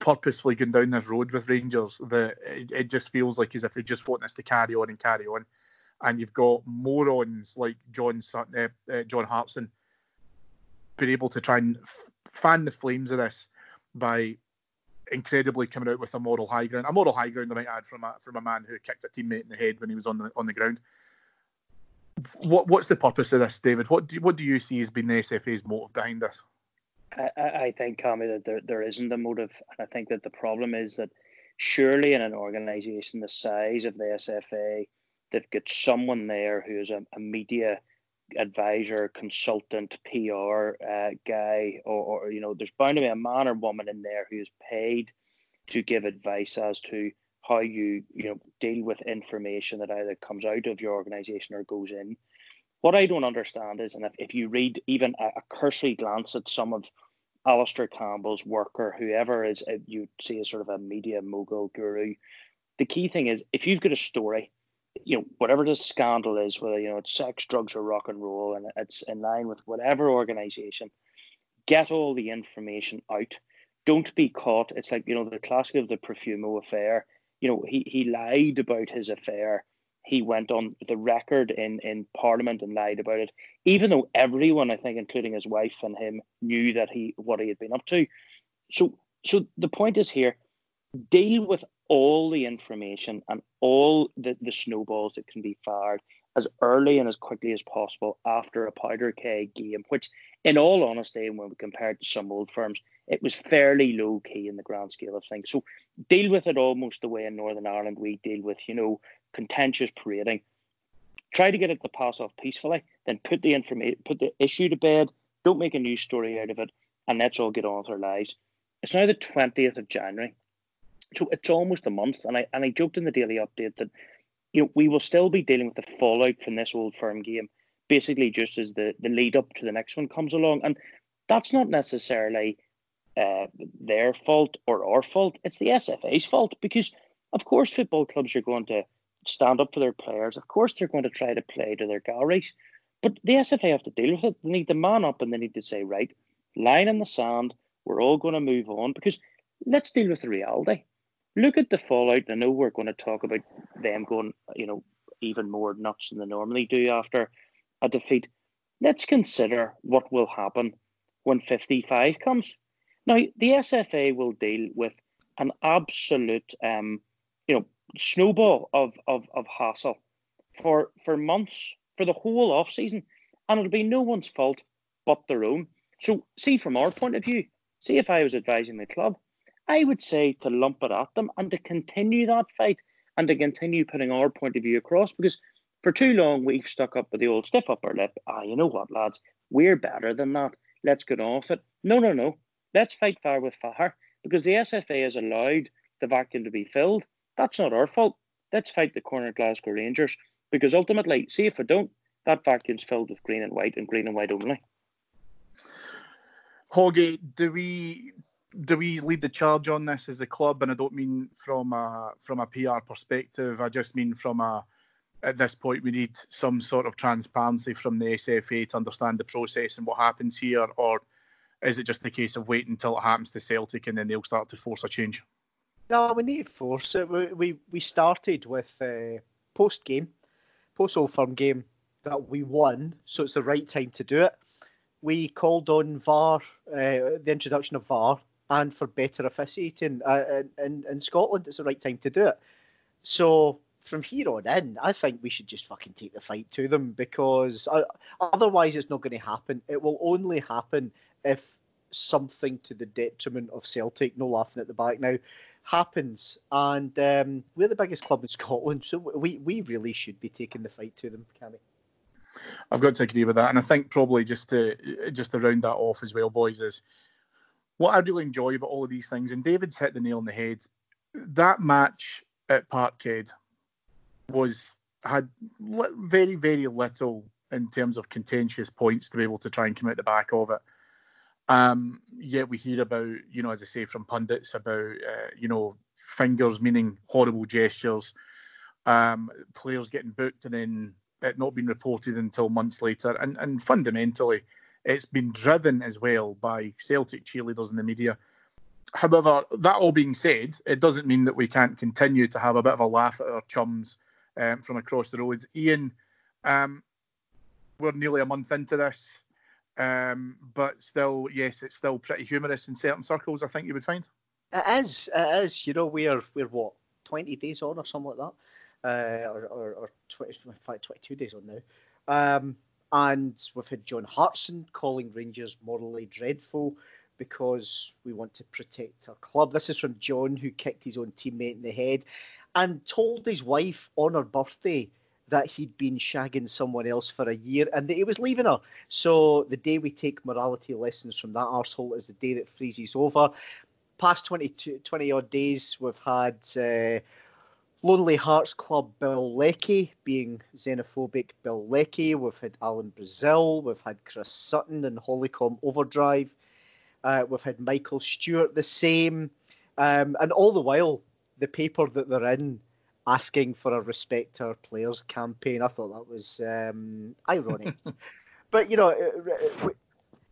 purposefully going down this road with Rangers? That it just feels like as if they just want this to carry on. And you've got morons like John Hartson being able to try and fan the flames of this by incredibly coming out with a moral high ground. A moral high ground, I might add, from a man who kicked a teammate in the head when he was on the ground. What's the purpose of this, David? What do you see as being the SFA's motive behind this? I think, Cammy, that there isn't a motive. And I think that the problem is that surely in an organisation the size of the SFA, they've got someone there who is a media advisor, consultant, PR guy, or, you know, there's bound to be a man or woman in there who is paid to give advice as to how you deal with information that either comes out of your organisation or goes in. What I don't understand is, and if you read even a cursory glance at some of Alistair Campbell's work or whoever is, you'd see as sort of a media mogul guru, the key thing is if you've got a story, you know, whatever this scandal is, whether, you know, it's sex, drugs, or rock and roll, and it's in line with whatever organisation, get all the information out. Don't be caught. It's like, you know, the classic of the Perfumo affair. You know, he lied about his affair. He went on the record in Parliament and lied about it, even though everyone, I think, including his wife and him, knew that what he had been up to. So the point is here, deal with all the information and all the snowballs that can be fired as early and as quickly as possible after a powder keg game, which, in all honesty, and when we compare it to some old firms, it was fairly low-key in the grand scale of things. So deal with it almost the way in Northern Ireland we deal with, you know, contentious parading. Try to get it to pass off peacefully, then put the issue to bed, don't make a news story out of it, and let's all get on with our lives. It's now the 20th of January, so it's almost a month, and I joked in the Daily Update that, you know, we will still be dealing with the fallout from this Old Firm game, basically just as the lead up to the next one comes along. And that's not necessarily their fault or our fault. It's the SFA's fault, because, of course, football clubs are going to stand up for their players. Of course, they're going to try to play to their galleries. But the SFA have to deal with it. They need to man up, and they need to say, right, line in the sand, we're all going to move on, because let's deal with the reality. Look at the fallout. I know we're going to talk about them going, you know, even more nuts than they normally do after a defeat. Let's consider what will happen when 55 comes. Now, the SFA will deal with an absolute, you know, snowball of hassle for months, for the whole off season, and it'll be no one's fault but their own. So, see, from our point of view, see, if I was advising the club, I would say to lump it at them and to continue that fight and to continue putting our point of view across, because for too long we've stuck up with the old stiff upper lip. Ah, you know what, lads, we're better than that. Let's get off it. No. Let's fight fire with fire, because the SFA has allowed the vacuum to be filled. That's not our fault. Let's fight the corner Glasgow Rangers, because ultimately, see, if we don't, that vacuum's filled with green and white only. Hoggy, do we lead the charge on this as a club? And I don't mean from a PR perspective. I just mean at this point, we need some sort of transparency from the SFA to understand the process and what happens here. Or is it just a case of waiting until it happens to Celtic and then they'll start to force a change? No, we need to force it. We started with post-Old Firm game that we won, so it's the right time to do it. We called on VAR, the introduction of VAR, and for better officiating in Scotland. It's the right time to do it. So from here on in, I think we should just fucking take the fight to them, because otherwise it's not going to happen. It will only happen if something to the detriment of Celtic, no laughing at the back now, happens. And we're the biggest club in Scotland, so we really should be taking the fight to them, Cammy. I've got to agree with that. And I think probably just to round that off as well, boys, is what I really enjoy about all of these things, and David's hit the nail on the head, that match at Parkhead had very, very little in terms of contentious points to be able to try and come out the back of it. Yet we hear about, you know, as I say, from pundits about, you know, fingers meaning horrible gestures, players getting booked and then it not being reported until months later. And fundamentally, it's been driven as well by Celtic cheerleaders in the media. However, that all being said, it doesn't mean that we can't continue to have a bit of a laugh at our chums from across the roads. Ian, we're nearly a month into this, but still, yes, it's still pretty humorous in certain circles, I think you would find. It is. You know, we're what, 20 days on or something like that? Or 22 days on now. And we've had John Hartson calling Rangers morally dreadful because we want to protect our club. This is from John, who kicked his own teammate in the head and told his wife on her birthday that he'd been shagging someone else for a year and that he was leaving her. So the day we take morality lessons from that arsehole is the day that freezes over. Past 20-odd days, we've had... Lonely Hearts Club Bill Leckie being xenophobic Bill Leckie. We've had Alan Brazil. We've had Chris Sutton and Hollycomb Overdrive. We've had Michael Stewart the same. And all the while, the paper that they're in asking for a respect our players campaign. I thought that was ironic. But, you know,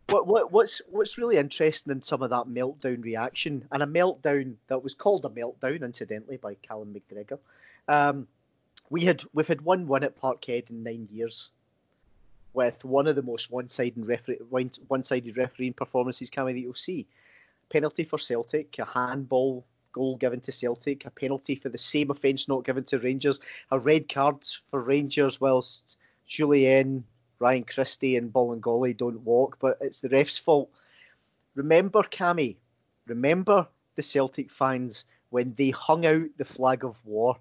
what's really interesting in some of that meltdown reaction, and a meltdown that was called a meltdown, incidentally, by Callum McGregor. We've had one win at Parkhead in 9 years, with one of the most one-sided refereeing performances, Cammy, that you'll see. Penalty for Celtic, a handball goal given to Celtic, a penalty for the same offence not given to Rangers, a red card for Rangers whilst Julien, Ryan Christie and Bolingoli don't walk, but it's the ref's fault. Remember, Cammy, remember the Celtic fans when they hung out the flag of war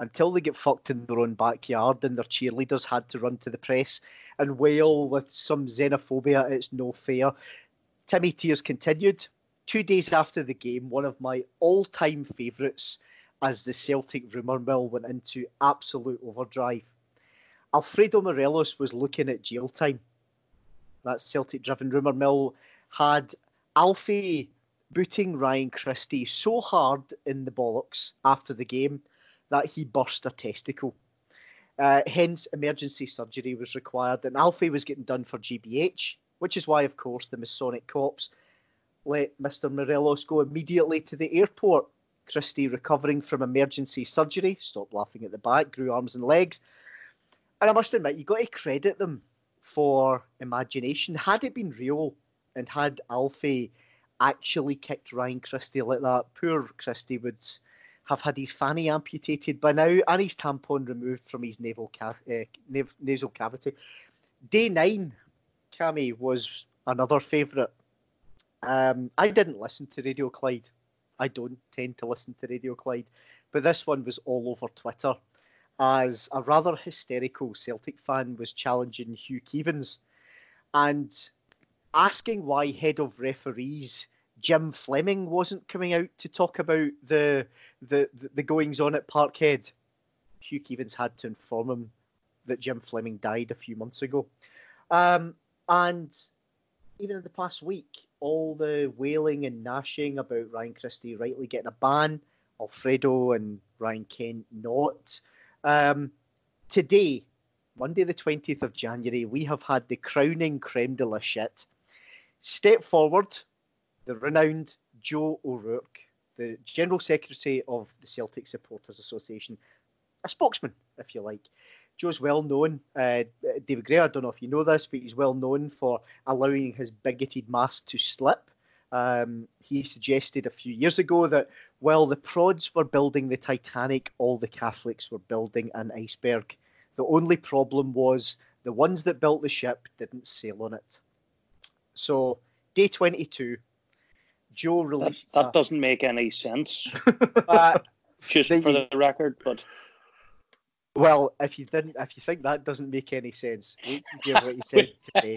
until they get fucked in their own backyard and their cheerleaders had to run to the press and wail with some xenophobia, it's no fair. Timmy Tears continued. 2 days after the game, one of my all-time favourites as the Celtic rumour mill went into absolute overdrive. Alfredo Morelos was looking at jail time. That Celtic-driven rumour mill had Alfie booting Ryan Christie so hard in the bollocks after the game that he burst a testicle. Hence, emergency surgery was required, and Alfie was getting done for GBH, which is why, of course, the Masonic cops let Mr. Morelos go immediately to the airport. Christie, recovering from emergency surgery, stopped laughing at the back, grew arms and legs. And I must admit, you've got to credit them for imagination. Had it been real, and had Alfie actually kicked Ryan Christie like that, poor Christie would have had his fanny amputated by now and his tampon removed from his nasal cavity. Day 9, Cammy, was another favourite. I didn't listen to Radio Clyde. I don't tend to listen to Radio Clyde. But this one was all over Twitter as a rather hysterical Celtic fan was challenging Hugh Keevans and asking why head of referees Jim Fleming wasn't coming out to talk about the goings-on at Parkhead. Hugh Keevans had to inform him that Jim Fleming died a few months ago. And even in the past week, all the wailing and gnashing about Ryan Christie rightly getting a ban, Alfredo and Ryan Kent not. Today, Monday the 20th of January, we have had the crowning creme de la shit. Step forward, the renowned Joe O'Rourke, the General Secretary of the Celtic Supporters Association, a spokesman, if you like. Joe's well known, David Graham, I don't know if you know this, but he's well known for allowing his bigoted mask to slip. He suggested a few years ago that while the prods were building the Titanic, all the Catholics were building an iceberg. The only problem was the ones that built the ship didn't sail on it. So, day 22... Joe released that doesn't make any sense. Just for the record, but well, if you think that doesn't make any sense, wait to hear what he said today.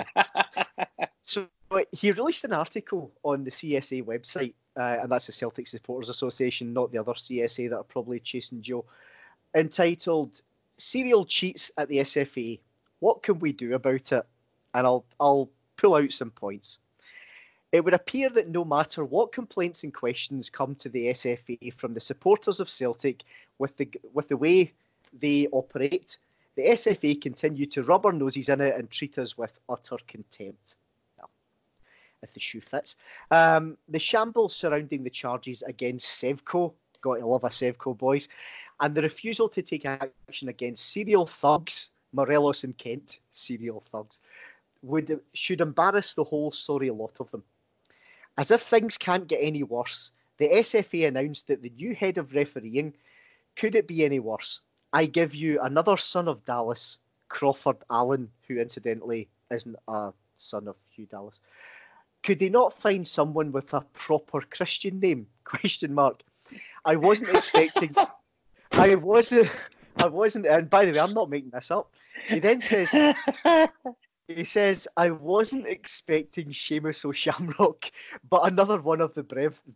So he released an article on the CSA website, and that's the Celtic Supporters Association, not the other CSA that are probably chasing Joe, entitled "Serial Cheats at the SFA. What can we do about it?" And I'll pull out some points. It would appear that no matter what complaints and questions come to the SFA from the supporters of Celtic with the way they operate, the SFA continue to rub our noses in it and treat us with utter contempt. Well, if the shoe fits. The shambles surrounding the charges against Sevco, got to love a Sevco boys, and the refusal to take action against serial thugs, Morelos and Kent, serial thugs, should embarrass the whole sorry lot of them. As if things can't get any worse, the SFA announced that the new head of refereeing, could it be any worse? I give you another son of Dallas, Crawford Allen, who incidentally isn't a son of Hugh Dallas. Could they not find someone with a proper Christian name? ? I wasn't expecting. I wasn't. And by the way, I'm not making this up. He then says. He says, I wasn't expecting Seamus O'Shamrock, but another one of the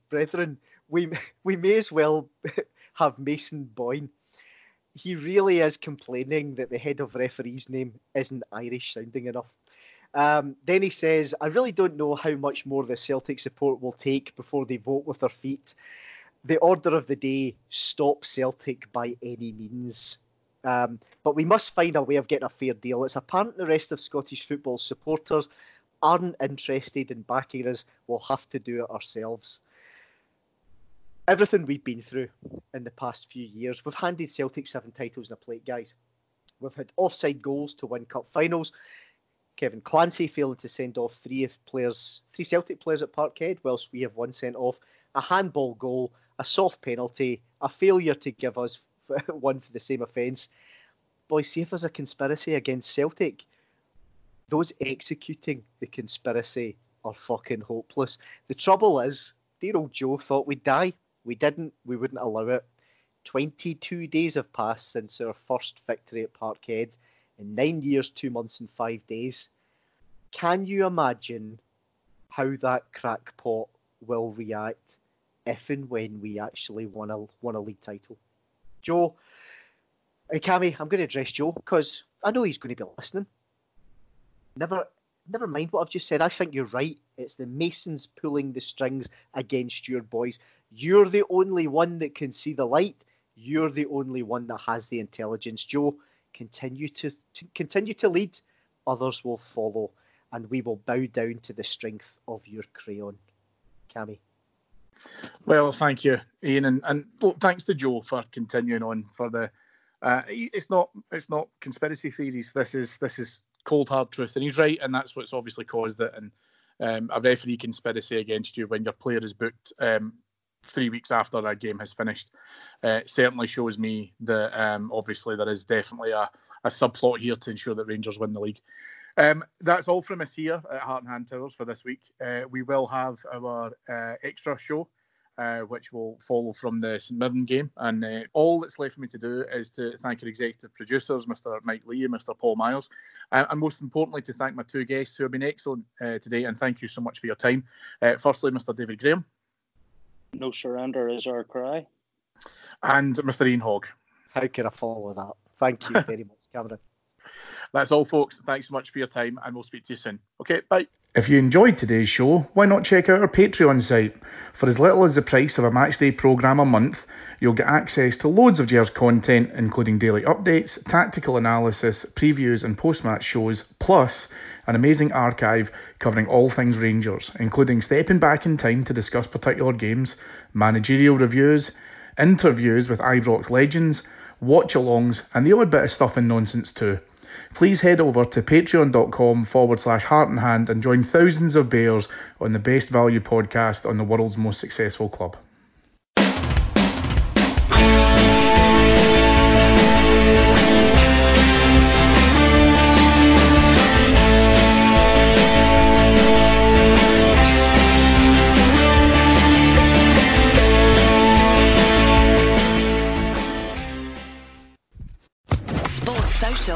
brethren. We may as well have Mason Boyne. He really is complaining that the head of referee's name isn't Irish sounding enough. Then he says, I really don't know how much more the Celtic support will take before they vote with their feet. the order of the day, stop Celtic by any means. But we must find a way of getting a fair deal. It's apparent the rest of Scottish football supporters aren't interested in backing us. We'll have to do it ourselves. Everything we've been through in the past few years, we've handed Celtic 7 titles in a plate, guys. We've had offside goals to win cup finals. Kevin Clancy failing to send off three Celtic players at Parkhead, whilst we have one sent off, a handball goal, a soft penalty, a failure to give us one for the same offence. Boys, see if there's a conspiracy against Celtic. Those executing the conspiracy are fucking hopeless. The trouble is, dear old Joe thought we'd die. We didn't. We wouldn't allow it. 22 days have passed since our first victory at Parkhead. In 9 years, 2 months and 5 days. Can you imagine how that crackpot will react if and when we actually won a league title? Joe, Cammy, I'm going to address Joe because I know he's going to be listening. Never mind what I've just said. I think you're right. It's the Masons pulling the strings against your boys. You're the only one that can see the light. You're the only one that has the intelligence. Joe, continue to lead. Others will follow, and we will bow down to the strength of your crayon. Cammy. Well, thank you, Ian, and thanks to Joe for continuing on for the. It's not conspiracy theories. This is cold hard truth, and he's right, and that's what's obviously caused it. And a referee conspiracy against you when your player is booked 3 weeks after that game has finished certainly shows me that obviously there is definitely a subplot here to ensure that Rangers win the league. That's all from us here at Heart and Hand Towers for this week. We will have our extra show, which will follow from the St Mirren game. And all that's left for me to do is to thank our executive producers, Mr. Mike Lee and Mr. Paul Miles. And most importantly, to thank my two guests who have been excellent today. And thank you so much for your time. Firstly, Mr. David Graham. No surrender is our cry. And Mr. Ian Hogg. How can I follow that? Thank you very much, Cameron. That's all, folks. Thanks so much for your time, and we'll speak to you soon. Okay, bye. If you enjoyed today's show, why not check out our Patreon site? For as little as the price of a matchday programme a month, you'll get access to loads of Gers content, including daily updates, tactical analysis, previews and post-match shows, plus an amazing archive covering all things Rangers, including stepping back in time to discuss particular games, managerial reviews, interviews with Ibrox legends, watch-alongs, and the odd bit of stuff and nonsense too. Please head over to patreon.com/heartandhand and join thousands of bears on the best value podcast on the world's most successful club.